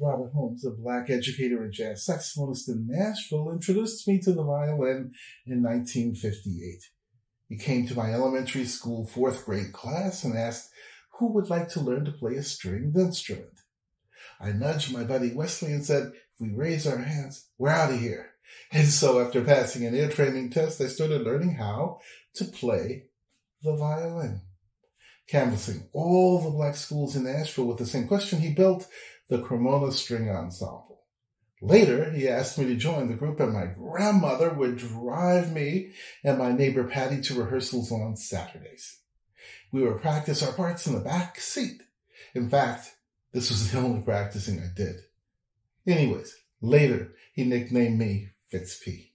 Robert Holmes, a black educator and jazz saxophonist in Nashville, introduced me to the violin in 1958. He came to my elementary school 4th grade class and asked who would like to learn to play a stringed instrument. I nudged my buddy Wesley and said, "If we raise our hands, we're out of here." And so after passing an ear training test, I started learning how to play the violin. Canvassing all the black schools in Nashville with the same question, he built the Cremona String Ensemble. Later, he asked me to join the group, and my grandmother would drive me and my neighbor Patty to rehearsals on Saturdays. We would practice our parts in the back seat. In fact, this was the only practicing I did. Anyways, later, he nicknamed me Fitz P.